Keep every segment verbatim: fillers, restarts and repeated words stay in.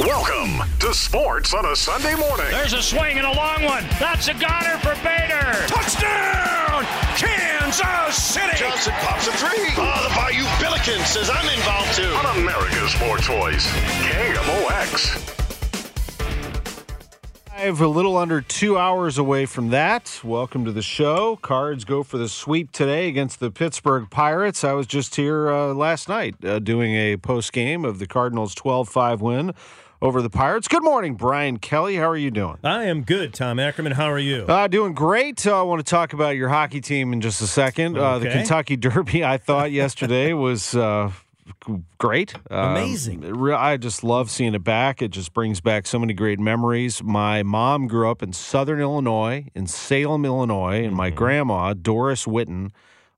Welcome to Sports on a Sunday Morning. There's a swing and a long one. That's a goner for Bader. Touchdown, Kansas City. Johnson pops a three. Oh, the Bayou Billikens says I'm involved too. On America's Sports Voice, K M O X. We're a little under two hours away from that. Welcome to the show. Cards go for the sweep today against the Pittsburgh Pirates. I was just here uh, last night uh, doing a post-game of the Cardinals' twelve five win over the Pirates. Good morning, Brian Kelly. How are you doing? I am good, Tom Ackerman. How are you? Uh, doing great. Uh, I want to talk about your hockey team in just a second. Okay. Uh, the Kentucky Derby, I thought yesterday was uh, great. Uh, Amazing. Re- I just love seeing it back. It just brings back so many great memories. My mom grew up in Southern Illinois, in Salem, Illinois, and mm-hmm. my grandma, Doris Whitten,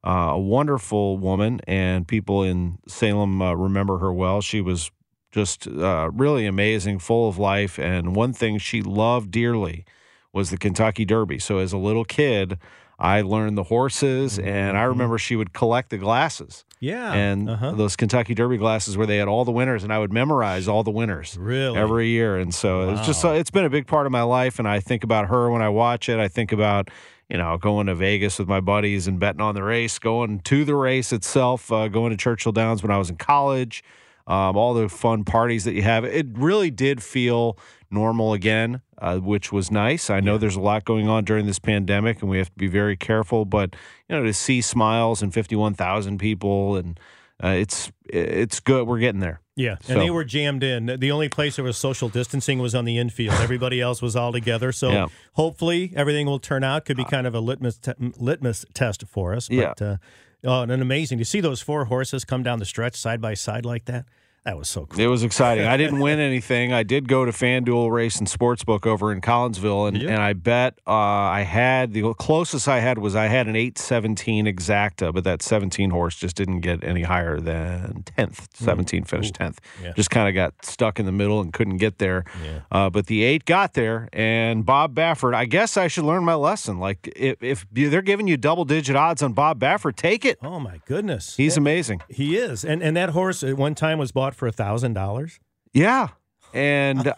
uh, a wonderful woman, and people in Salem uh, remember her well. She was Just uh, really amazing, full of life. And one thing she loved dearly was the Kentucky Derby. So as a little kid, I learned the horses, mm-hmm. and I remember she would collect the glasses. Yeah. And uh-huh. those Kentucky Derby glasses where they had all the winners, and I would memorize all the winners really? every year. And so wow. it's just it's been a big part of my life, and I think about her when I watch it. I think about you know, going to Vegas with my buddies and betting on the race, going to the race itself, uh, going to Churchill Downs when I was in college. Um, all the fun parties that you have. It really did feel normal again, uh, which was nice. I know yeah. there's a lot going on during this pandemic, and we have to be very careful. But, you know, to see smiles and fifty-one thousand people, and uh, it's it's good. We're getting there. Yeah, so. And they were jammed in. The only place there was social distancing was on the infield. Everybody else was all together. So yeah. hopefully everything will turn out. Could be kind of a litmus, te- litmus test for us. But, yeah. Uh, oh, and amazing to see those four horses come down the stretch side by side like that. That was so cool. It was exciting. I didn't win anything. I did go to FanDuel Race and Sportsbook over in Collinsville, and, yeah. and I bet uh, I had – the closest I had was I had an eight seventeen exacta, but that seventeen horse just didn't get any higher than tenth. seventeen mm. finished tenth. Yeah. Just kind of got stuck in the middle and couldn't get there. Yeah. Uh, but the eight got there, and Bob Baffert – I guess I should learn my lesson. Like, if, if they're giving you double-digit odds on Bob Baffert, take it. Oh, my goodness. He's that, amazing. He is. And, and that horse at one time was bought for a thousand dollars yeah and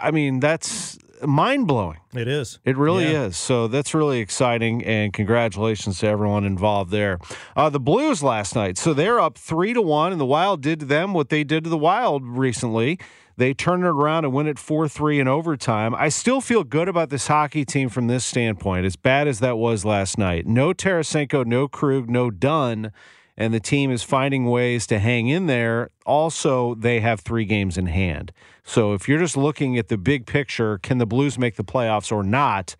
I mean that's mind-blowing. It is. It really yeah. is. So that's really exciting, and congratulations to everyone involved there. Uh, the Blues last night, so they're up three to one, and the Wild did to them what they did to the Wild recently. They turned it around and win it four three in overtime. I still feel good about this hockey team from this standpoint, as bad as that was last night. No Tarasenko, no Krug, no Dunn. And the team is finding ways to hang in there. Also, they have three games in hand. So if you're just looking at the big picture, can the Blues make the playoffs or not,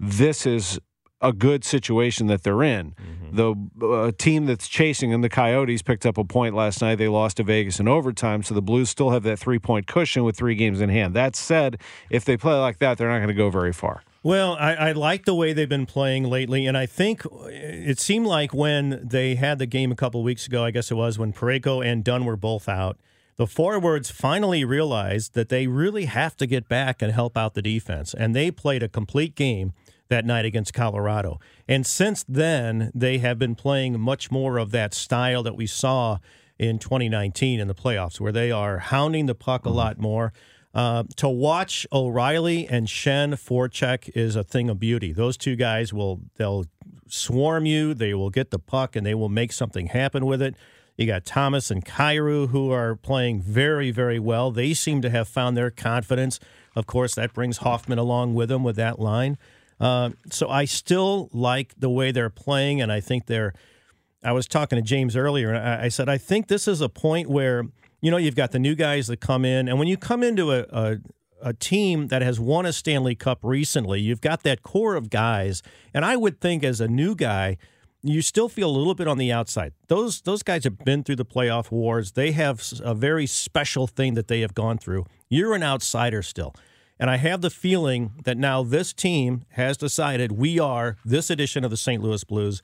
this is a good situation that they're in. Mm-hmm. The uh, team that's chasing them, the Coyotes, picked up a point last night. They lost to Vegas in overtime, so the Blues still have that three-point cushion with three games in hand. That said, if they play like that, they're not going to go very far. Well, I, I like the way they've been playing lately, and I think it seemed like when they had the game a couple of weeks ago, I guess it was, when Parayko and Dunn were both out, the forwards finally realized that they really have to get back and help out the defense. And they played a complete game that night against Colorado. And since then, they have been playing much more of that style that we saw in twenty nineteen in the playoffs, where they are hounding the puck a lot more. Uh, to watch O'Reilly and Shen forecheck is a thing of beauty. Those two guys will they'll swarm you, they will get the puck, and they will make something happen with it. You got Thomas and Kyrou, who are playing very, very well. They seem to have found their confidence. Of course, that brings Hoffman along with them with that line. Uh, so I still like the way they're playing, and I think they're – I was talking to James earlier, and I, I said I think this is a point where, you know, you've got the new guys that come in, and when you come into a, a – a team that has won a Stanley Cup recently, you've got that core of guys. And I would think as a new guy, you still feel a little bit on the outside. Those those guys have been through the playoff wars. They have a very special thing that they have gone through. You're an outsider still. And I have the feeling that now this team has decided we are, this edition of the Saint Louis Blues,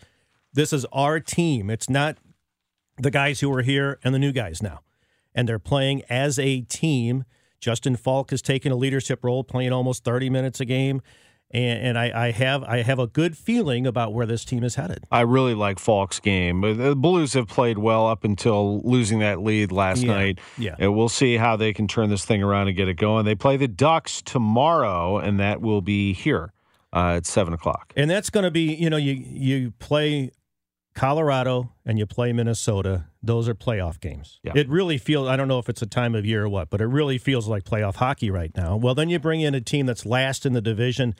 this is our team. It's not the guys who were here and the new guys now. And they're playing as a team. Justin Falk has taken a leadership role, playing almost thirty minutes a game, and, and I, I have I have a good feeling about where this team is headed. I really like Falk's game. The Blues have played well up until losing that lead last yeah. night. Yeah, and we'll see how they can turn this thing around and get it going. They play the Ducks tomorrow, and that will be here uh, at seven o'clock. And that's going to be, you know, you you play Colorado and you play Minnesota. Those are playoff games. Yeah. It really feels, I don't know if it's a time of year or what, but it really feels like playoff hockey right now. Well, then you bring in a team that's last in the division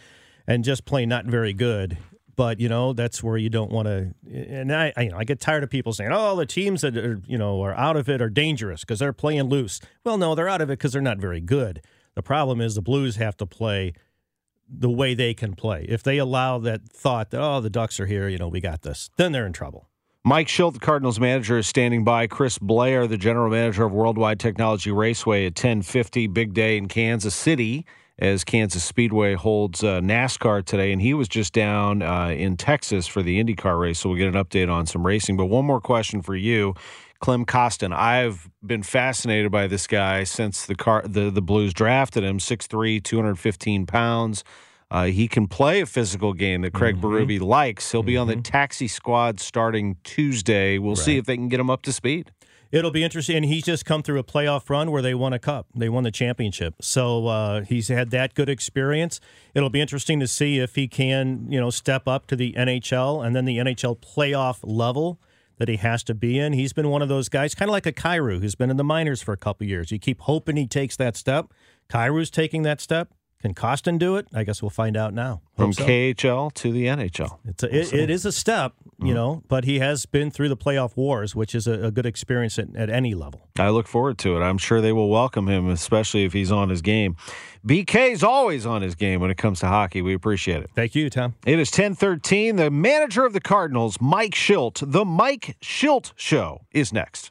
and just play not very good. But, you know, that's where you don't want to, and I I, you know, I get tired of people saying, oh, the teams that are, you know, are out of it are dangerous because they're playing loose. Well, no, they're out of it because they're not very good. The problem is the Blues have to play the way they can play. If they allow that thought that, oh, the Ducks are here, you know, we got this, then they're in trouble. Mike Shildt, the Cardinals manager, is standing by. Chris Blair, the general manager of Worldwide Technology Raceway at ten fifty. Big day in Kansas City as Kansas Speedway holds uh, NASCAR today, and he was just down uh, in Texas for the IndyCar race, so we'll get an update on some racing. But one more question for you. Clem Costin, I've been fascinated by this guy since the car, the, the Blues drafted him, six three, two hundred fifteen pounds. Uh, he can play a physical game that Craig mm-hmm. Berube likes. He'll be mm-hmm. on the taxi squad starting Tuesday. We'll right. see if they can get him up to speed. It'll be interesting. And he's just come through a playoff run where they won a cup. They won the championship. So uh, he's had that good experience. It'll be interesting to see if he can, you know, step up to the N H L and then the N H L playoff level that he has to be in. He's been one of those guys, kind of like a Kyrou, who's been in the minors for a couple of years. You keep hoping he takes that step. Kyrou's taking that step. Can Costin do it? I guess we'll find out now. Hope From so. K H L to the N H L. It's a, it, it is a step, you mm. know, but he has been through the playoff wars, which is a, a good experience at, at any level. I look forward to it. I'm sure they will welcome him, especially if he's on his game. B K's always on his game when it comes to hockey. We appreciate it. Thank you, Tom. It is ten thirteen. The manager of the Cardinals, Mike Shildt. The Mike Shildt Show is next.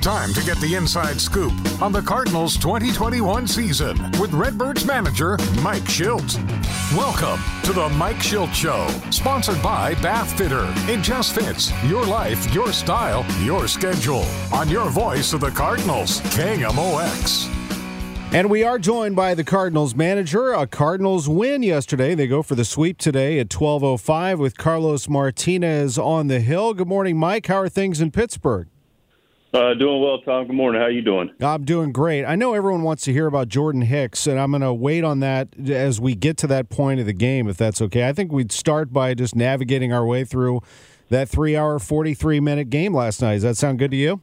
Time to get the inside scoop on the Cardinals twenty twenty-one season with Redbirds manager Mike Shildt. Welcome to the Mike Shildt Show, sponsored by Bath Fitter. It just fits your life, your style, your schedule. On your voice of the Cardinals, K M O X. And we are joined by the Cardinals manager. A Cardinals win yesterday. They go for the sweep today at twelve oh five with Carlos Martinez on the hill. Good morning, Mike. How are things in Pittsburgh? Uh, doing well, Tom. Good morning. How you doing? I'm doing great. I know everyone wants to hear about Jordan Hicks, and I'm going to wait on that as we get to that point of the game, if that's okay. I think we'd start by just navigating our way through that three-hour, forty-three minute game last night. Does that sound good to you?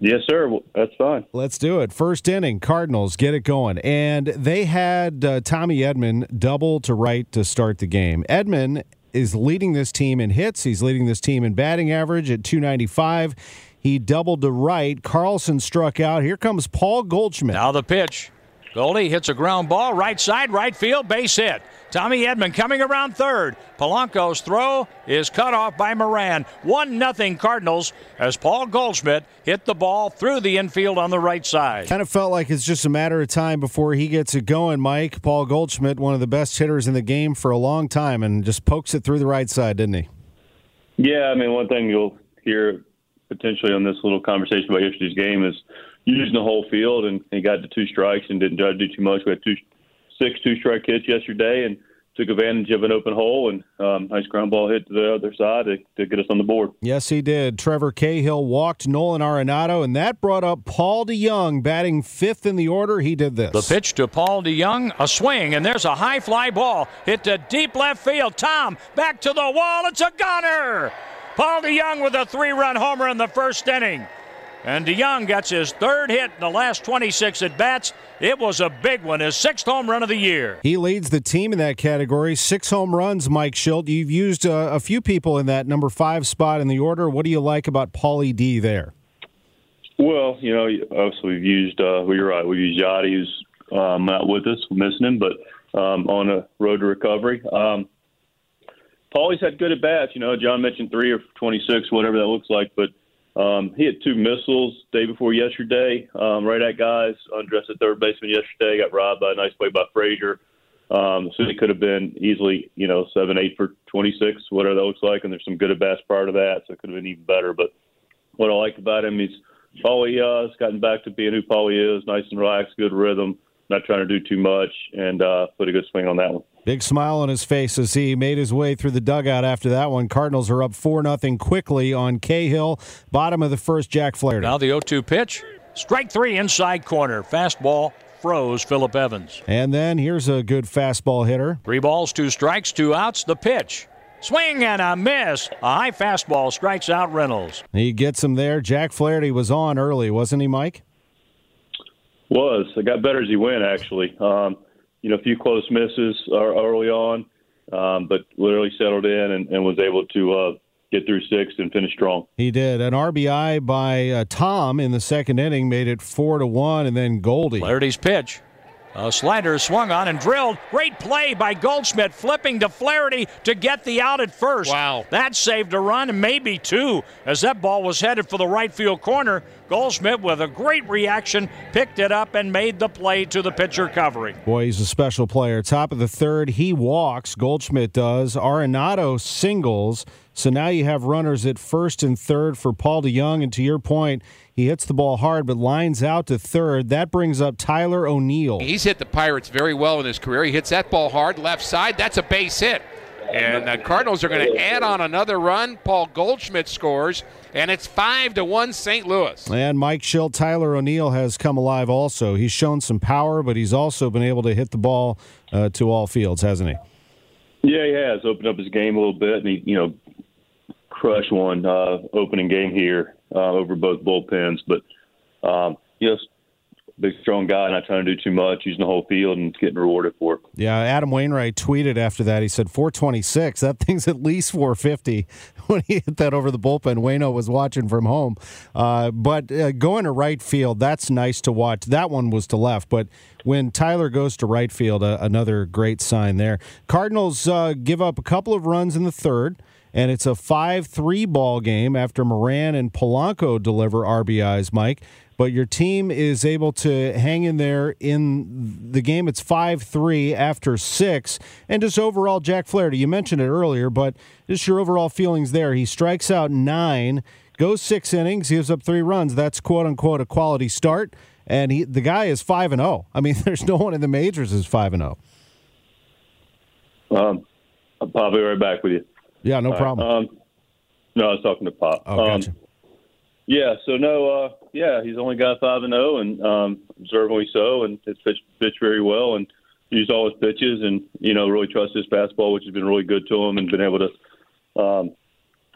Yes, sir. That's fine. Let's do it. First inning, Cardinals get it going. And they had uh, Tommy Edman double to right to start the game. Edman is leading this team in hits. He's leading this team in batting average at two ninety-five. He doubled to right. Carlson struck out. Here comes Paul Goldschmidt. Now the pitch. Goldie hits a ground ball. Right side, right field, base hit. Tommy Edman coming around third. Polanco's throw is cut off by Moran. one nothing Cardinals as Paul Goldschmidt hit the ball through the infield on the right side. Kind of felt like it's just a matter of time before he gets it going, Mike. Paul Goldschmidt, one of the best hitters in the game for a long time, and just pokes it through the right side, didn't he? Yeah, I mean, one thing you'll hear potentially on this little conversation about yesterday's game is using the whole field, and he got to two strikes and didn't try to do too much. We had two, six two-strike hits yesterday and took advantage of an open hole, and um, nice ground ball hit to the other side to, to get us on the board. Yes, he did. Trevor Cahill walked Nolan Arenado, and that brought up Paul DeJong, batting fifth in the order. He did this. The pitch to Paul DeJong, a swing, and there's a high fly ball. Hit to deep left field. Tom, back to the wall. It's a goner. Paul DeJong with a three-run homer in the first inning. And DeJong gets his third hit in the last twenty-six at-bats. It was a big one, his sixth home run of the year. He leads the team in that category. Six home runs, Mike Shildt. You've used uh, a few people in that number five spot in the order. What do you like about Paulie D there? Well, you know, obviously we've used, uh, well, you're right, we've used Yachty, who's um, not with us. We're missing him, but um, on a road to recovery. Um, Paulie's had good at-bats. You know, John mentioned three or twenty-six, whatever that looks like, but Um, he had two missiles day before yesterday, um, right at guys, undressed at third baseman yesterday, got robbed by a nice play by Frazier. Um, so it could have been easily, you know, seven, eight for twenty-six, whatever that looks like. And there's some good at bats prior to that, so it could have been even better. But what I like about him, he's Paulie uh, has gotten back to being who Paulie is, nice and relaxed, good rhythm, not trying to do too much, and uh, put a good swing on that one. Big smile on his face as he made his way through the dugout after that one. Cardinals are up four nothing quickly on Cahill. Bottom of the first, Jack Flaherty. Now the oh two pitch. Strike three, inside corner. Fastball froze Phillip Evans. And then here's a good fastball hitter. Three balls, two strikes, two outs. The pitch. Swing and a miss. A high fastball strikes out Reynolds. He gets him there. Jack Flaherty was on early, wasn't he, Mike? Was. It got better as he went, actually. Um, You know, a few close misses early on, um, but literally settled in and, and was able to uh, get through six and finish strong. He did. An R B I by uh, Tom in the second inning made it four to one, and then Goldie. Flaherty's pitch. A slider swung on and drilled. Great play by Goldschmidt, flipping to Flaherty to get the out at first. Wow. That saved a run and maybe two, as that ball was headed for the right field corner. Goldschmidt, with a great reaction, picked it up and made the play to the pitcher covering. Boy, he's a special player. Top of the third, he walks. Goldschmidt does. Arenado singles. So now you have runners at first and third for Paul DeJong. And to your point, he hits the ball hard but lines out to third. That brings up Tyler O'Neill. He's hit the Pirates very well in his career. He hits that ball hard left side. That's a base hit. And the Cardinals are going to add on another run. Paul Goldschmidt scores, and it's five to one Saint Louis. And Mike Shildt, Tyler O'Neill has come alive also. He's shown some power, but he's also been able to hit the ball uh, to all fields, hasn't he? Yeah, he has opened up his game a little bit, and he, you know, crushed one uh, opening game here uh, over both bullpens. But, um, you know, big, strong guy, not trying to do too much, using the whole field and getting rewarded for it. Yeah, Adam Wainwright tweeted after that. He said, four twenty-six, that thing's at least four fifty when he hit that over the bullpen. Waino was watching from home. Uh, but uh, going to right field, that's nice to watch. That one was to left, but when Tyler goes to right field, uh, another great sign there. Cardinals uh, give up a couple of runs in the third, and it's a five three ball game after Moran and Polanco deliver R B Is, Mike. But your team is able to hang in there in the game. It's five three after six. And just overall, Jack Flaherty, you mentioned it earlier, but just your overall feelings there. He strikes out nine, goes six innings, gives up three runs. That's, quote-unquote, a quality start. And he, the guy is five and oh. I mean, there's no one in the majors is five and oh. Um, I'll probably right back with you. Yeah, no All problem. Right. Um, no, I was talking to Pop. Oh, gotcha. Um, yeah, so no, uh, yeah, he's only got five and zero, and um, observably so, and has pitched, pitched very well, and used all his pitches, and you know, really trusts his fastball, which has been really good to him, and been able to um,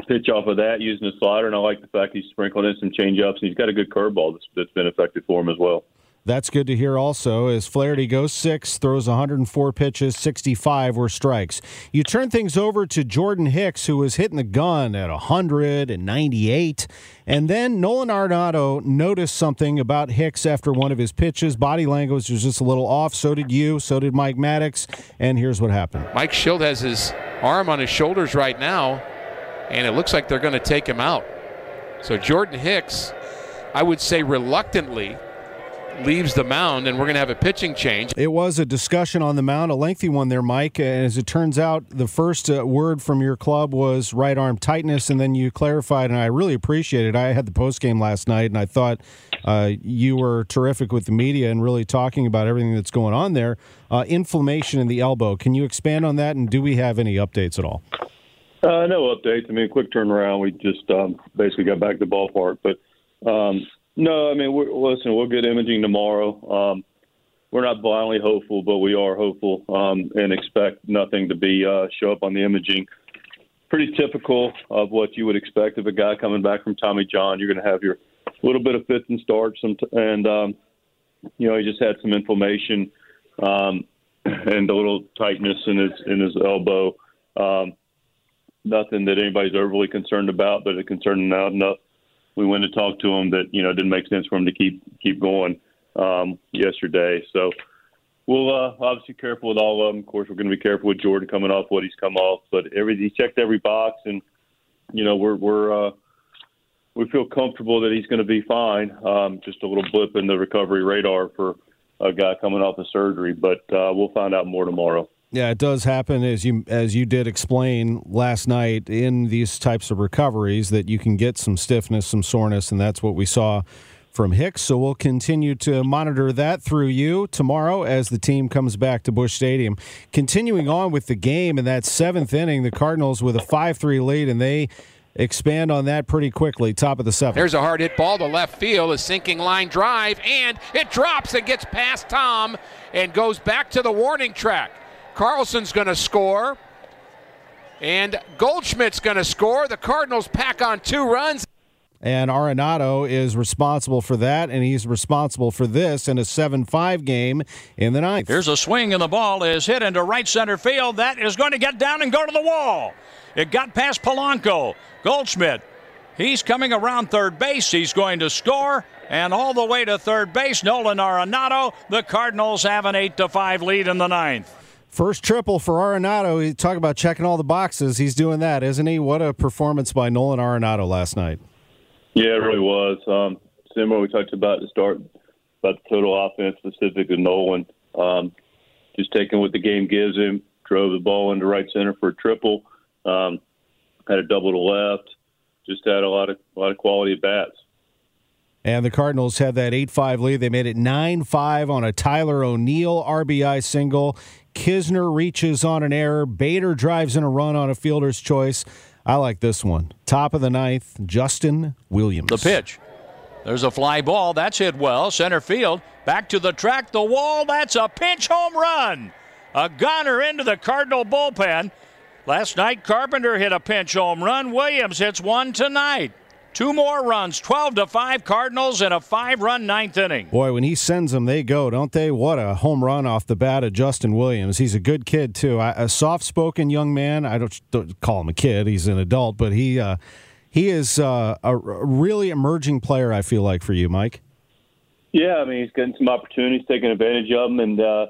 pitch off of that using his slider, and I like the fact he's sprinkling in some changeups, and he's got a good curveball that's, that's been effective for him as well. That's good to hear also as Flaherty goes six, throws one hundred four pitches, sixty-five were strikes. You turn things over to Jordan Hicks, who was hitting the gun at one hundred ninety-eight. And then Nolan Arenado noticed something about Hicks after one of his pitches. Body language was just a little off. So did you. So did Mike Maddox. And here's what happened. Mike Shildt has his arm on his shoulders right now, and it looks like they're going to take him out. So Jordan Hicks, I would say reluctantly, leaves the mound, and we're going to have a pitching change. It was a discussion on the mound, a lengthy one there, Mike. And as it turns out, the first uh, word from your club was right arm tightness, and then you clarified, and I really appreciate it. I had the postgame last night, and I thought uh, you were terrific with the media and really talking about everything that's going on there. Uh, inflammation in the elbow. Can you expand on that, and do we have any updates at all? Uh, no updates. I mean, quick turnaround. We just um, basically got back to the ballpark. But, um, no, I mean, we're, listen, we'll get imaging tomorrow. Um, we're not blindly hopeful, but we are hopeful um, and expect nothing to be uh, show up on the imaging. Pretty typical of what you would expect of a guy coming back from Tommy John. You're going to have your little bit of fits and starts. And, and um, you know, he just had some inflammation um, and a little tightness in his, in his elbow. Um Nothing that anybody's overly concerned about, but it's concerned enough. We went to talk to him that, you know, it didn't make sense for him to keep keep going um, yesterday. So we'll uh, obviously be careful with all of them. Of course, we're going to be careful with Jordan coming off what he's come off. But every, he checked every box, and, you know, we're, we're, uh, we feel comfortable that he's going to be fine. Um, just a little blip in the recovery radar for a guy coming off of surgery. But uh, we'll find out more tomorrow. Yeah, it does happen, as you as you did explain last night, in these types of recoveries that you can get some stiffness, some soreness, and that's what we saw from Hicks. So we'll continue to monitor that through you tomorrow as the team comes back to Busch Stadium. Continuing on with the game in that seventh inning, the Cardinals with a five three lead, and they expand on that pretty quickly, top of the seventh. There's a hard hit ball to left field, a sinking line drive, and it drops and gets past Tom and goes back to the warning track. Carlson's going to score, and Goldschmidt's going to score. The Cardinals pack on two runs. And Arenado is responsible for that, and he's responsible for this in a seven five game in the ninth. Here's a swing, and the ball is hit into right center field. That is going to get down and go to the wall. It got past Polanco. Goldschmidt, he's coming around third base. He's going to score. And all the way to third base, Nolan Arenado. The Cardinals have an eight to five lead in the ninth. First triple for Arenado. You talk about checking all the boxes. He's doing that, isn't he? What a performance by Nolan Arenado last night. Yeah, it really was. Um, similar, we talked about the start, about the total offense specific to Nolan. Um, just taking what the game gives him. Drove the ball into right center for a triple. Um, had a double to left. Just had a lot of a lot of quality at bats. And the Cardinals had that eight five lead. They made it nine five on a Tyler O'Neill R B I single. Kisner reaches on an error. Bader drives in a run on a fielder's choice. I like this one. Top of the ninth, Justin Williams. The pitch. There's a fly ball. That's hit well. Center field. Back to the track. The wall. That's a pinch home run. A goner into the Cardinal bullpen. Last night, Carpenter hit a pinch home run. Williams hits one tonight. Two more runs, twelve to five Cardinals in a five-run ninth inning. Boy, when he sends them, they go, don't they? What a home run off the bat of Justin Williams. He's a good kid, too. A soft-spoken young man. I don't, don't call him a kid. He's an adult. But he uh, he is uh, a really emerging player, I feel like, for you, Mike. Yeah, I mean, he's getting some opportunities, taking advantage of them. And, uh,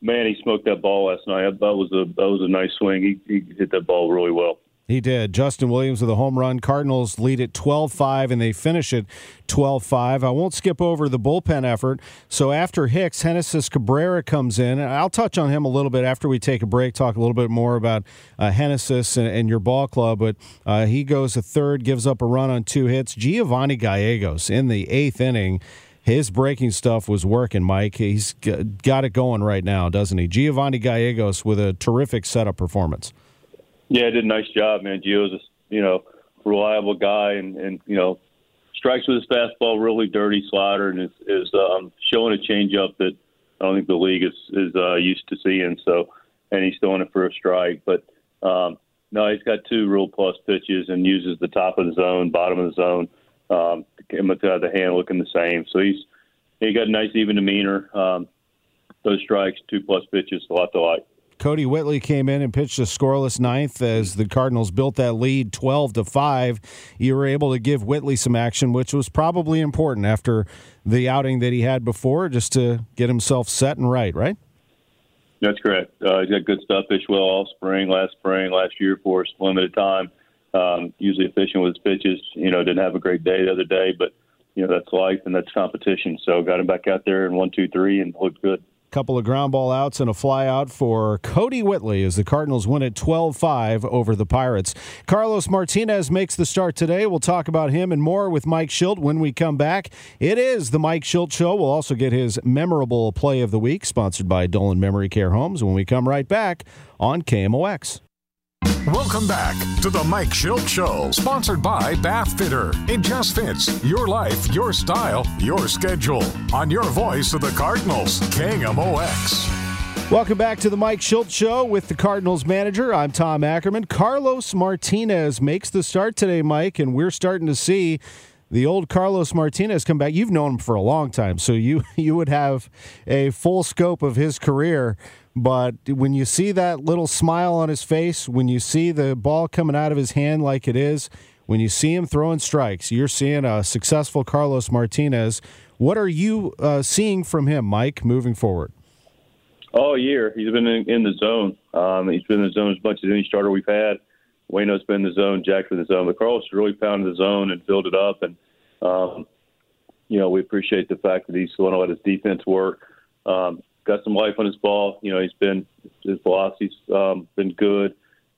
man, he smoked that ball last night. That was a, that was a nice swing. He, he hit that ball really well. He did. Justin Williams with a home run. Cardinals lead it twelve five, and they finish it twelve five. I won't skip over the bullpen effort. So after Hicks, Genesis Cabrera comes in. And I'll touch on him a little bit after we take a break, talk a little bit more about uh, Genesis and, and your ball club. But uh, he goes a third, gives up a run on two hits. Giovanni Gallegos in the eighth inning. His breaking stuff was working, Mike. He's got it going right now, doesn't he? Giovanni Gallegos with a terrific setup performance. Yeah, did a nice job, man. Gio's a you know reliable guy, and, and you know strikes with his fastball, really dirty slider, and is, is um, showing a changeup that I don't think the league is is uh, used to seeing. So, and he's throwing it for a strike, but um, no, he's got two real plus pitches and uses the top of the zone, bottom of the zone, um, out of the hand looking the same. So he's he got a nice even demeanor. Um, those strikes, two plus pitches, a lot to like. Cody Whitley came in and pitched a scoreless ninth as the Cardinals built that lead twelve to five. You were able to give Whitley some action, which was probably important after the outing that he had before, just to get himself set and right, right? That's correct. Uh, he's got good stuff, pitched well all spring, last spring, last year for us, limited time. Um, usually efficient with his pitches. You know, didn't have a great day the other day, but you know, that's life and that's competition. So got him back out there in one, two, three, and looked good. Couple of ground ball outs and a fly out for Cody Whitley as the Cardinals win at twelve five over the Pirates. Carlos Martinez makes the start today. We'll talk about him and more with Mike Shildt when we come back. It is the Mike Shildt Show. We'll also get his memorable play of the week, sponsored by Dolan Memory Care Homes, when we come right back on K M O X. Welcome back to the Mike Shildt Show, sponsored by Bath Fitter. It just fits your life, your style, your schedule. On your voice of the Cardinals, K M O X. Welcome back to the Mike Shildt Show with the Cardinals manager. I'm Tom Ackerman. Carlos Martinez makes the start today, Mike, and we're starting to see the old Carlos Martinez come back. You've known him for a long time, so you, you would have a full scope of his career. But when you see that little smile on his face, when you see the ball coming out of his hand like it is, when you see him throwing strikes, you're seeing a successful Carlos Martinez. What are you uh, seeing from him, Mike, moving forward? All year, he's been in, in the zone. Um, he's been in the zone as much as any starter we've had. Waino's been in the zone, Jack's been in the zone. But Carlos really pounded the zone and filled it up. And, um, you know, we appreciate the fact that he's going to let his defense work. Um Got some life on his ball. You know, he's been his velocity's um, been good.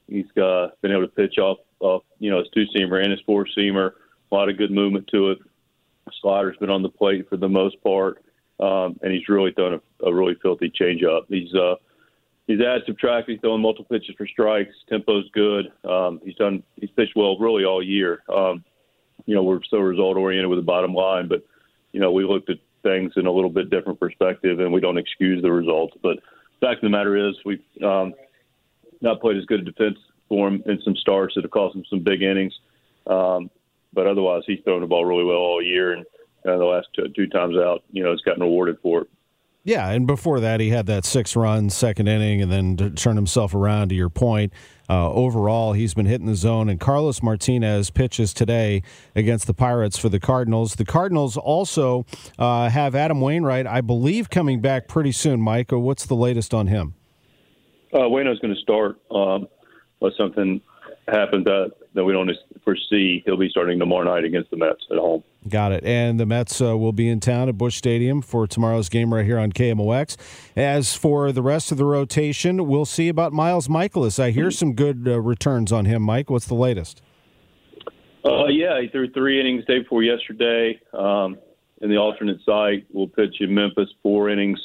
He's uh, been able to pitch off, off you know, his two-seamer and his four-seamer. A lot of good movement to it. Slider's been on the plate for the most part, um, and he's really done a, a really filthy changeup. He's uh, he's added, subtracted. He's throwing multiple pitches for strikes. Tempo's good. Um, he's done. He's pitched well really all year. Um, you know, we're so result oriented with the bottom line, but you know, we looked at things in a little bit different perspective, and we don't excuse the results. But fact of the matter is we've um, not played as good a defense for him in some starts that have cost him some big innings. Um, but otherwise, he's thrown the ball really well all year, and uh, the last two, two times out, you know, it's gotten rewarded for it. Yeah, and before that, he had that six-run second inning and then to turn himself around, to your point. Uh, overall, he's been hitting the zone, and Carlos Martinez pitches today against the Pirates for the Cardinals. The Cardinals also uh, have Adam Wainwright, I believe, coming back pretty soon. Mike, what's the latest on him? Uh, Wainwright's going to start um, unless something happens that, that we don't foresee. He'll be starting tomorrow night against the Mets at home. Got it. And the Mets uh, will be in town at Busch Stadium for tomorrow's game right here on K M O X. As for the rest of the rotation, we'll see about Miles Michaelis. I hear some good uh, returns on him, Mike. What's the latest? Uh, yeah, he threw three innings day before yesterday. Um, in the alternate site, we'll pitch in Memphis four innings.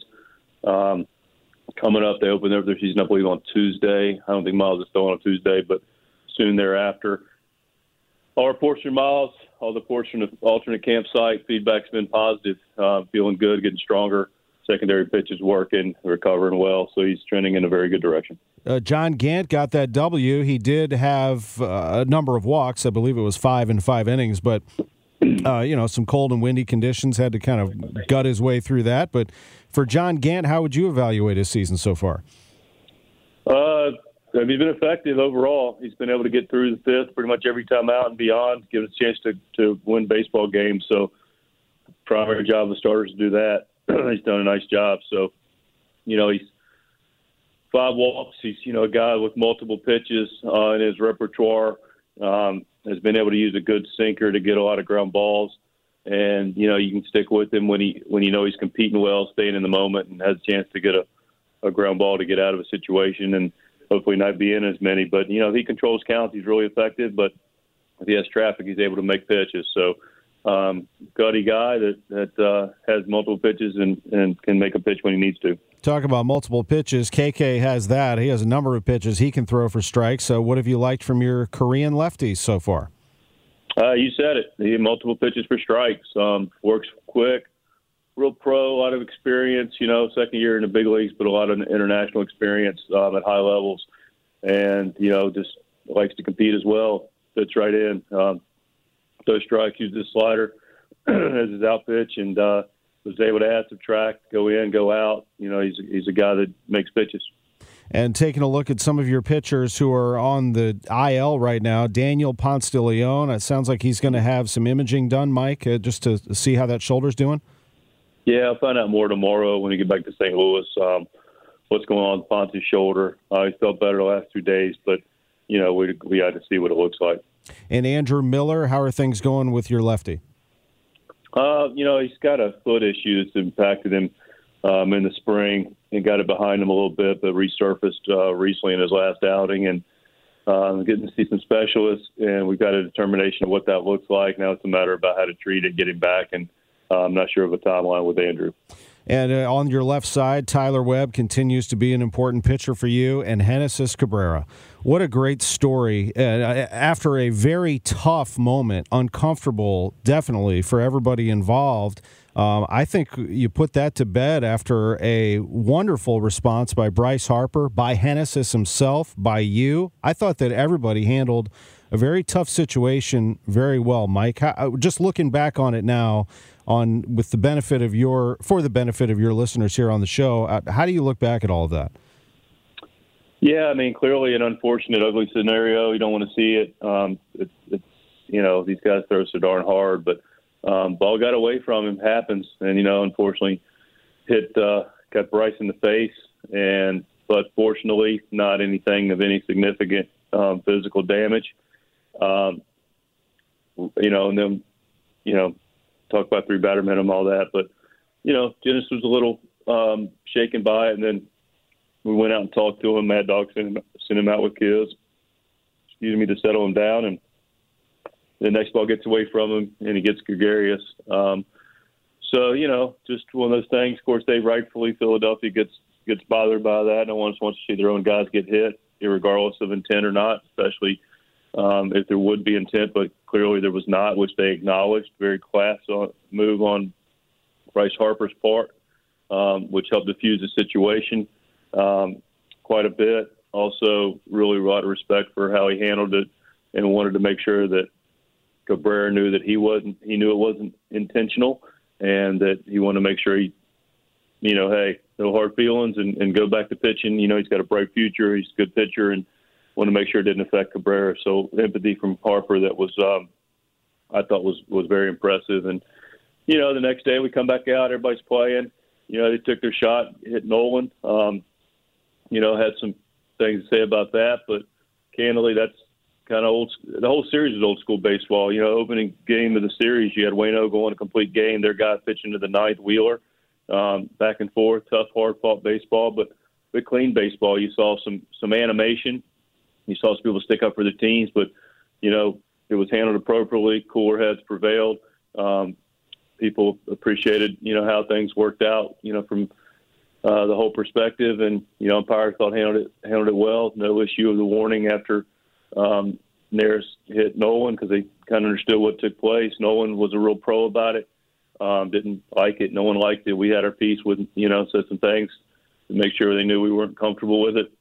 Um, coming up, they open their season, I believe, on Tuesday. I don't think Miles is still on Tuesday, but soon thereafter. Our portion of Miles, all the portion of alternate campsite, feedback's been positive. Uh, feeling good, getting stronger. Secondary pitch is working, recovering well, so he's trending in a very good direction. Uh, John Gant got that W. He did have uh, a number of walks. I believe it was five in five innings, but uh, you know, some cold and windy conditions, had to kind of gut his way through that. But for John Gant, how would you evaluate his season so far? Uh. So he's been effective overall. He's been able to get through the fifth pretty much every time out and beyond, give us a chance to, to win baseball games. So primary job of the starters to do that. He's done a nice job. So, you know, he's five walks. He's, you know, a guy with multiple pitches uh, in his repertoire, um, has been able to use a good sinker to get a lot of ground balls. And, you know, you can stick with him when he when you know he's competing well, staying in the moment, and has a chance to get a, a ground ball to get out of a situation and hopefully not be in as many. But, you know, he controls counts. He's really effective. But if he has traffic, he's able to make pitches. So um, gutty guy that, that uh, has multiple pitches and, and can make a pitch when he needs to. Talk about multiple pitches. K K has that. He has a number of pitches he can throw for strikes. So what have you liked from your Korean lefties so far? Uh, you said it. He had multiple pitches for strikes. Um, works quick. Real pro, a lot of experience, you know, second year in the big leagues, but a lot of international experience um, at high levels. And, you know, just likes to compete as well. Fits right in. Um, throw strikes, use this slider as his out pitch, and uh, was able to add, subtract, go in, go out. You know, he's, he's a guy that makes pitches. And taking a look at some of your pitchers who are on the I L right now, Daniel Ponce de Leon, it sounds like he's going to have some imaging done, Mike, uh, just to see how that shoulder's doing. Yeah, I'll find out more tomorrow when we get back to Saint Louis, um, what's going on with Ponce's shoulder. Uh, he felt better the last two days, but, you know, we we had to see what it looks like. And Andrew Miller, how are things going with your lefty? Uh, you know, he's got a foot issue that's impacted him um, in the spring and got it behind him a little bit, but resurfaced uh, recently in his last outing. And um, getting to see some specialists, and we've got a determination of what that looks like. Now it's a matter about how to treat it, get him back, and uh, I'm not sure of a timeline with Andrew. And uh, on your left side, Tyler Webb continues to be an important pitcher for you, and Genesis Cabrera. What a great story. Uh, after a very tough moment, uncomfortable, definitely, for everybody involved, um, I think you put that to bed after a wonderful response by Bryce Harper, by Genesis himself, by you. I thought that everybody handled a very tough situation very well, Mike. How, just looking back on it now, on with the benefit of your for the benefit of your listeners here on the show, how do you look back at all of that? Yeah, I mean, clearly an unfortunate, ugly scenario. You don't want to see it. Um, it's, it's you know these guys throw so darn hard, but um, ball got away from him. Happens, and you know, unfortunately, hit uh, got Bryce in the face, and but fortunately, not anything of any significant um, physical damage. Um, you know, and then, you know, talk about three batter minimum, all that, but, you know, Genesis was a little, um, shaken by it. And then we went out and talked to him. Mad Dog sent him, sent him out with kids, excuse me, to settle him down. And the next ball gets away from him and he gets gregarious. Um, so, you know, just one of those things. Of course, they rightfully, Philadelphia gets, gets bothered by that. No one wants to see their own guys get hit, regardless of intent or not, especially, Um, if there would be intent, but clearly there was not, which they acknowledged. Very class move on Bryce Harper's part, um, which helped diffuse the situation um, quite a bit. Also, really a lot of respect for how he handled it and wanted to make sure that Cabrera knew that he wasn't, he knew it wasn't intentional, and that he wanted to make sure he, you know, hey, no hard feelings, and, and go back to pitching. You know, he's got a bright future. He's a good pitcher, and want to make sure it didn't affect Cabrera. So empathy from Harper that was, um, I thought was, was very impressive. And, you know, the next day we come back out, everybody's playing. You know, they took their shot, hit Nolan. Um, you know, had some things to say about that. But, candidly, that's kind of old. The whole series is old school baseball. You know, opening game of the series, you had Waino going a complete game. Their guy pitching to the ninth, Wheeler. Um, back and forth, tough, hard-fought baseball. But, but clean baseball. You saw some some animation. You saw some people stick up for their teams, but, you know, it was handled appropriately. Cooler heads prevailed. Um, people appreciated, you know, how things worked out, you know, from uh, the whole perspective. And, you know, umpire thought handled it handled it well. No issue of the warning after um, Neris hit Nolan, because they kind of understood what took place. Nolan was a real pro about it. Um, didn't like it. No one liked it. We had our piece with, you know, said some things to make sure they knew we weren't comfortable with it.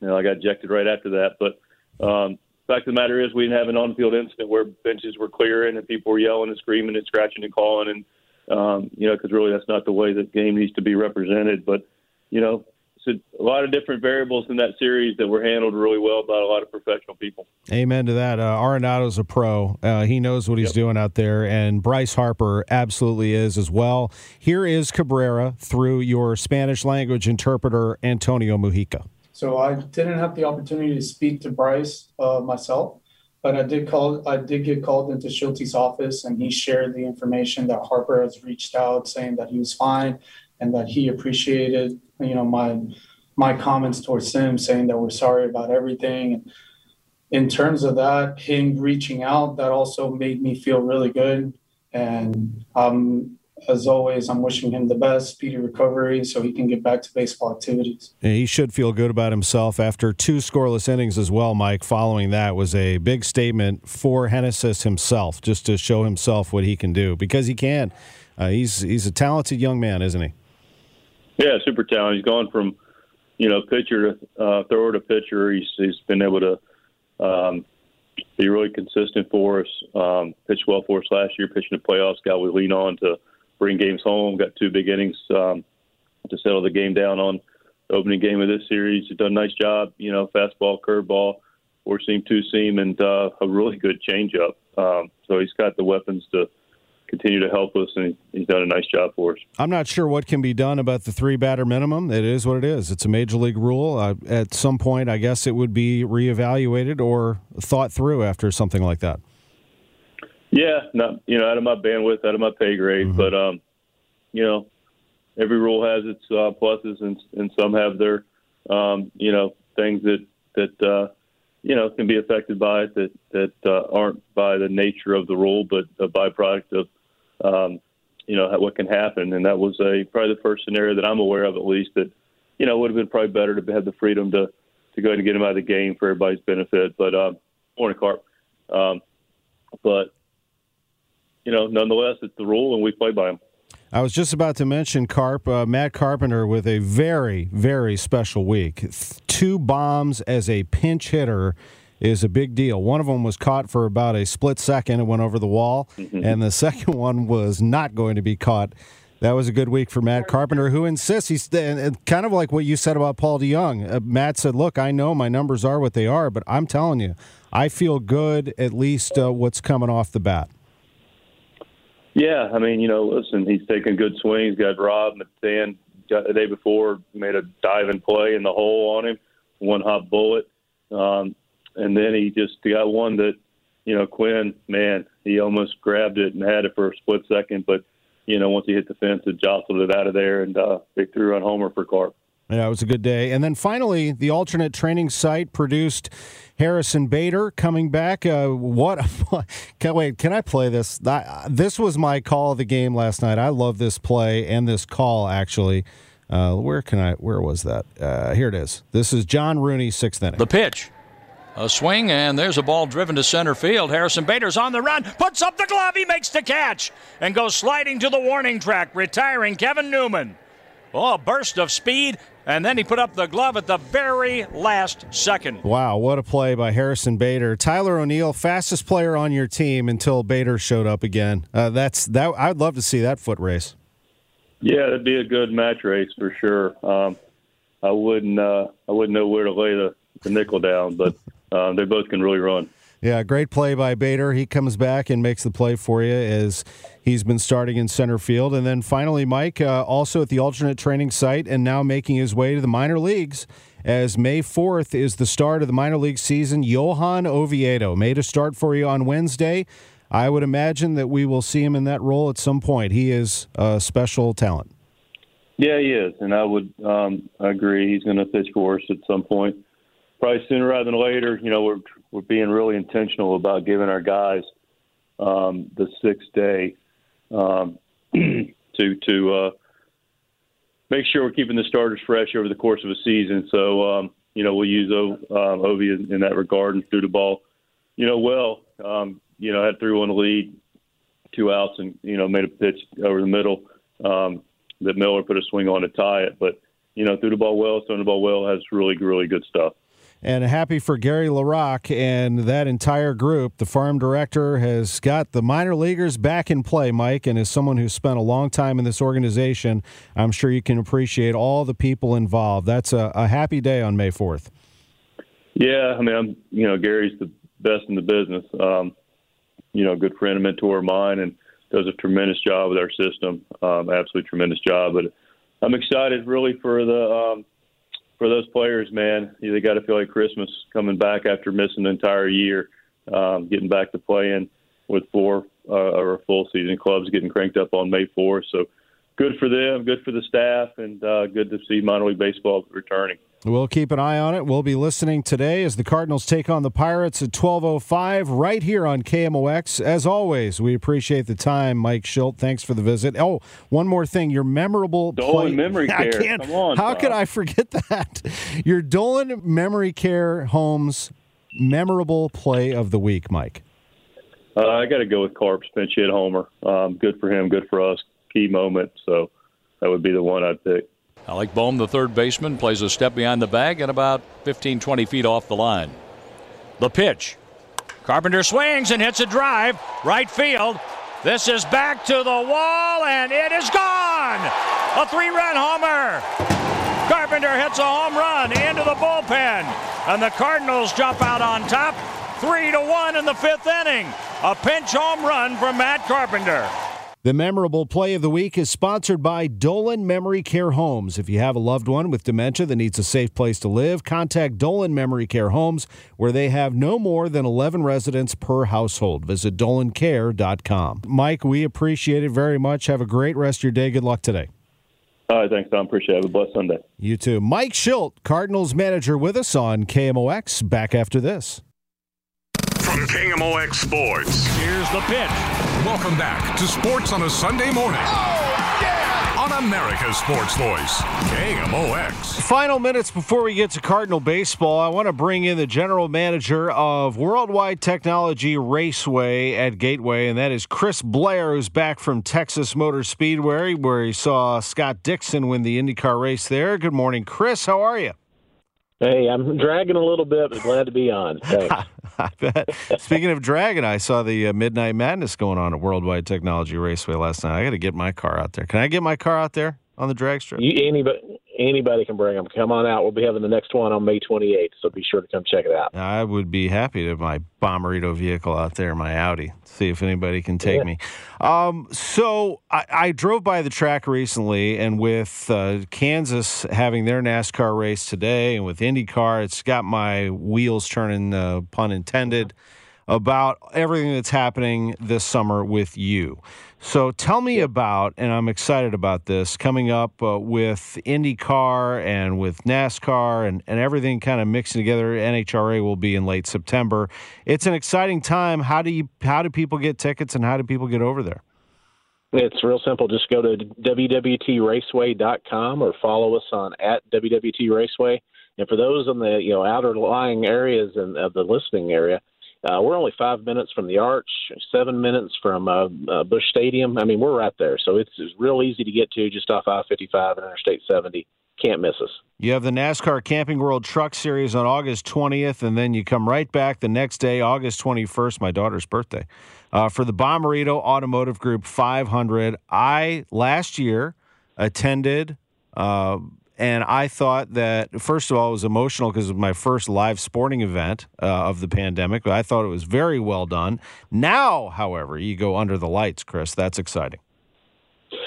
You know, I got ejected right after that. But um, fact of the matter is, we didn't have an on-field incident where benches were clearing and people were yelling and screaming and scratching and calling. And, um, you know, because really that's not the way the game needs to be represented. But, you know, it's a lot of different variables in that series that were handled really well by a lot of professional people. Amen to that. Uh, Arenado's a pro. Uh, he knows what he's yep. doing out there, and Bryce Harper absolutely is as well. Here is Cabrera through your Spanish language interpreter, Antonio Mujica. So I didn't have the opportunity to speak to Bryce uh, myself, but I did call. I did get called into Shilt's office, and he shared the information that Harper has reached out saying that he was fine and that he appreciated, you know, my my comments towards him, saying that we're sorry about everything. And in terms of that, him reaching out, that also made me feel really good. And um. As always, I'm wishing him the best, speedy recovery, so he can get back to baseball activities. And he should feel good about himself after two scoreless innings as well, Mike. Following that was a big statement for Genesis himself, just to show himself what he can do, because he can. Uh, he's he's a talented young man, isn't he? Yeah, super talented. He's gone from, you know, pitcher to uh, thrower to pitcher. He's he's been able to um, be really consistent for us. Um, pitched well for us last year, pitching the playoffs. Guy we lean on to bring games home, got two big innings um, to settle the game down on the opening game of this series. He's done a nice job, you know, fastball, curveball, four-seam, two-seam, and uh, a really good changeup. Um, so he's got the weapons to continue to help us, and he's done a nice job for us. I'm not sure what can be done about the three-batter minimum. It is what it is. It's a major league rule. Uh, at some point, I guess it would be reevaluated or thought through after something like that. Yeah, not you know out of my bandwidth, out of my pay grade, mm-hmm. but um, you know, every rule has its uh, pluses, and and some have their um, you know things that that uh, you know can be affected by it that that uh, aren't by the nature of the rule, but a byproduct of um, you know what can happen. And that was a probably the first scenario that I'm aware of, at least, that you know would have been probably better to have the freedom to to go ahead and get him out of the game for everybody's benefit. But um, morning, Carp. Um, but You know, nonetheless, it's the rule, and we play by them. I was just about to mention Carp, uh, Matt Carpenter, with a very, very special week. Two bombs as a pinch hitter is a big deal. One of them was caught for about a split second and went over the wall, mm-hmm. and the second one was not going to be caught. That was a good week for Matt Carpenter, who insists he's and kind of like what you said about Paul DeJong. Uh, Matt said, look, I know my numbers are what they are, but I'm telling you, I feel good at least uh, what's coming off the bat. Yeah, I mean, you know, listen, he's taking good swings. Got Rob McTan the day before, made a dive and play in the hole on him, one hot bullet. Um, and then he just got one that, you know, Quinn, man, he almost grabbed it and had it for a split second. But, you know, once he hit the fence, it jostled it out of there, and uh, big three-run homer for Carp. Yeah, it was a good day. And then finally, the alternate training site produced Harrison Bader coming back. Uh, what a can, wait, can I play this? This was my call of the game last night. I love this play and this call, actually. Uh, where can I? Where was that? Uh, here it is. This is John Rooney, sixth inning. The pitch. A swing, and there's a ball driven to center field. Harrison Bader's on the run, puts up the glove, he makes the catch, and goes sliding to the warning track, retiring Kevin Newman. Oh, a burst of speed, and then he put up the glove at the very last second. Wow, what a play by Harrison Bader. Tyler O'Neill, fastest player on your team until Bader showed up again. Uh, that's that. I'd love to see that foot race. Yeah, it'd be a good match race for sure. Um, I wouldn't uh, I wouldn't know where to lay the, the nickel down, but uh, they both can really run. Yeah, great play by Bader. He comes back and makes the play for you as he's been starting in center field. And then finally, Mike, uh, also at the alternate training site and now making his way to the minor leagues, as May fourth is the start of the minor league season. Johan Oviedo made a start for you on Wednesday. I would imagine that we will see him in that role at some point. He is a special talent. Yeah, he is, and I would um, agree. He's going to pitch for us at some point. Probably sooner rather than later. You know, we're we're being really intentional about giving our guys um, the sixth day um, to to uh, make sure we're keeping the starters fresh over the course of a season. So, um, you know, we'll use o, um, Ovi in, in that regard, and threw the ball, you know, well. Um, you know, had three one lead, two outs, and, you know, made a pitch over the middle um, that Miller put a swing on to tie it. But, you know, threw the ball well, thrown the ball well, has really, really good stuff. And happy for Gary LaRocque and that entire group. The farm director has got the minor leaguers back in play, Mike, and as someone who's spent a long time in this organization, I'm sure you can appreciate all the people involved. That's a, a happy day on May fourth. Yeah, I mean, I'm, you know, Gary's the best in the business. Um, you know, good friend and mentor of mine, and does a tremendous job with our system, um, absolutely tremendous job. But I'm excited, really, for the um, – for those players, man. They got to feel like Christmas coming back after missing an entire year, um, getting back to playing with four uh, or full season clubs getting cranked up on May fourth. So good for them, good for the staff, and uh, good to see minor league baseball returning. We'll keep an eye on it. We'll be listening today as the Cardinals take on the Pirates at twelve oh five right here on K M O X. As always, we appreciate the time, Mike Shildt. Thanks for the visit. Oh, one more thing. Your memorable Dolan play. Memory Care. I can't, Come on, how Bob. could I forget that? Your Dolan Memory Care Homes memorable play of the week, Mike. Uh, I got to go with Carp's pinch hit homer. Um, good for him, good for us. Key moment. So that would be the one I'd pick. Alec Boehm, the third baseman, plays a step behind the bag and about fifteen, twenty feet off the line. The pitch. Carpenter swings and hits a drive. Right field. This is back to the wall, and it is gone. A three-run homer. Carpenter hits a home run into the bullpen, and the Cardinals jump out on top, three to one in the fifth inning. A pinch home run from Matt Carpenter. The memorable play of the week is sponsored by Dolan Memory Care Homes. If you have a loved one with dementia that needs a safe place to live, contact Dolan Memory Care Homes, where they have no more than eleven residents per household. Visit dolan care dot com. Mike, we appreciate it very much. Have a great rest of your day. Good luck today. All right, thanks, Tom. Appreciate it. Have a blessed Sunday. You too. Mike Shildt, Cardinals manager, with us on K M O X. Back after this. From K M O X Sports. Here's the pitch. Welcome back to Sports on a Sunday Morning. Oh, yeah! On America's Sports Voice, K M O X. Final minutes before we get to Cardinal baseball, I want to bring in the general manager of Worldwide Technology Raceway at Gateway, and that is Chris Blair, who's back from Texas Motor Speedway, where he saw Scott Dixon win the IndyCar race there. Good morning, Chris. How are you? Hey, I'm dragging a little bit, but glad to be on. Thanks. I bet. Speaking of dragging, I saw the uh, Midnight Madness going on at Worldwide Technology Raceway last night. I got to get my car out there. Can I get my car out there on the drag strip? You, anybody, anybody can bring them. Come on out. We'll be having the next one on May twenty-eighth, so be sure to come check it out. I would be happy to have my Bomberito vehicle out there, my Audi, see if anybody can take yeah. me. Um, so I, I drove by the track recently, and with uh, Kansas having their NASCAR race today and with IndyCar, it's got my wheels turning, uh, pun intended, about everything that's happening this summer with you. So tell me about, and I'm excited about this, coming up uh, with IndyCar and with NASCAR and, and everything kind of mixing together. N H R A will be in late September. It's an exciting time. How do you, how do people get tickets, and how do people get over there? It's real simple. Just go to w w t raceway dot com or follow us on at w w t raceway. And for those in the you know outer lying areas and of the listening area, Uh, we're only five minutes from the Arch, seven minutes from uh, uh, Busch Stadium. I mean, we're right there. So it's, it's real easy to get to, just off I fifty-five and Interstate seventy. Can't miss us. You have the NASCAR Camping World Truck Series on August twentieth, and then you come right back the next day, August twenty-first, my daughter's birthday, uh, for the Bomberito Automotive Group five hundred. I, last year, attended... Uh, And I thought that, first of all, it was emotional because it was my first live sporting event uh, of the pandemic. I thought it was very well done. Now, however, you go under the lights, Chris. That's exciting.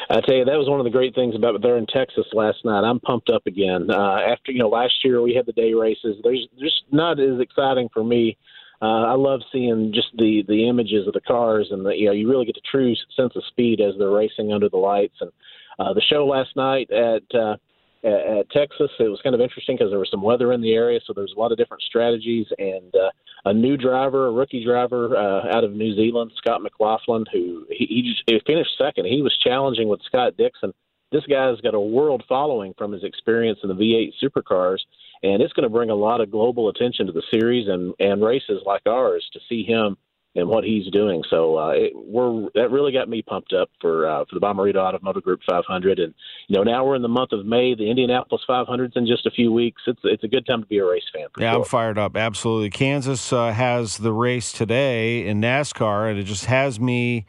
I tell you, that was one of the great things about there in Texas last night. I'm pumped up again. Uh, after, you know, last year we had the day races. There's just not as exciting for me. Uh, I love seeing just the, the images of the cars, and the, you know, you really get the true sense of speed as they're racing under the lights. And uh, the show last night at uh, – at Texas, it was kind of interesting because there was some weather in the area, so there's a lot of different strategies, and uh, a new driver, a rookie driver uh, out of New Zealand, Scott McLaughlin, who he, he, just, he finished second. He was challenging with Scott Dixon. This guy's got a world following from his experience in the V eight supercars, and it's going to bring a lot of global attention to the series and, and races like ours to see him and what he's doing. So uh, it, we're, that really got me pumped up for uh, for the Bomberito Automotive Group five hundred. And, you know, now we're in the month of May. The Indianapolis five hundred's in just a few weeks. It's it's a good time to be a race fan. For yeah, sure. I'm fired up. Absolutely. Kansas uh, has the race today in NASCAR, and it just has me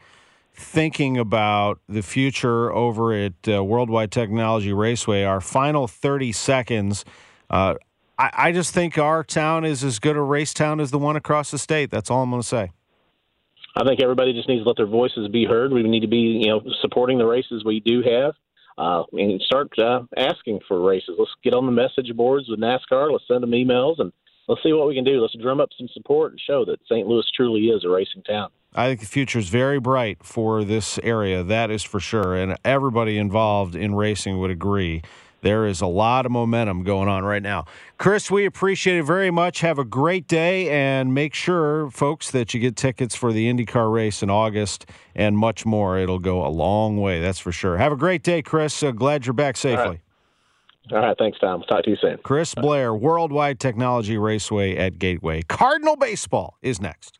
thinking about the future over at uh, Worldwide Technology Raceway. Our final thirty seconds, uh, I, I just think our town is as good a race town as the one across the state. That's all I'm going to say. I think everybody just needs to let their voices be heard. We need to be, you know, supporting the races we do have, uh, and start uh, asking for races. Let's get on the message boards with NASCAR. Let's send them emails, and let's see what we can do. Let's drum up some support and show that Saint Louis truly is a racing town. I think the future is very bright for this area. That is for sure, and everybody involved in racing would agree. There is a lot of momentum going on right now. Chris, we appreciate it very much. Have a great day, and make sure, folks, that you get tickets for the IndyCar race in August and much more. It'll go a long way, that's for sure. Have a great day, Chris. Uh, glad you're back safely. All right. All right, thanks, Tom. Talk to you soon. Chris Blair, Worldwide Technology Raceway at Gateway. Cardinal baseball is next.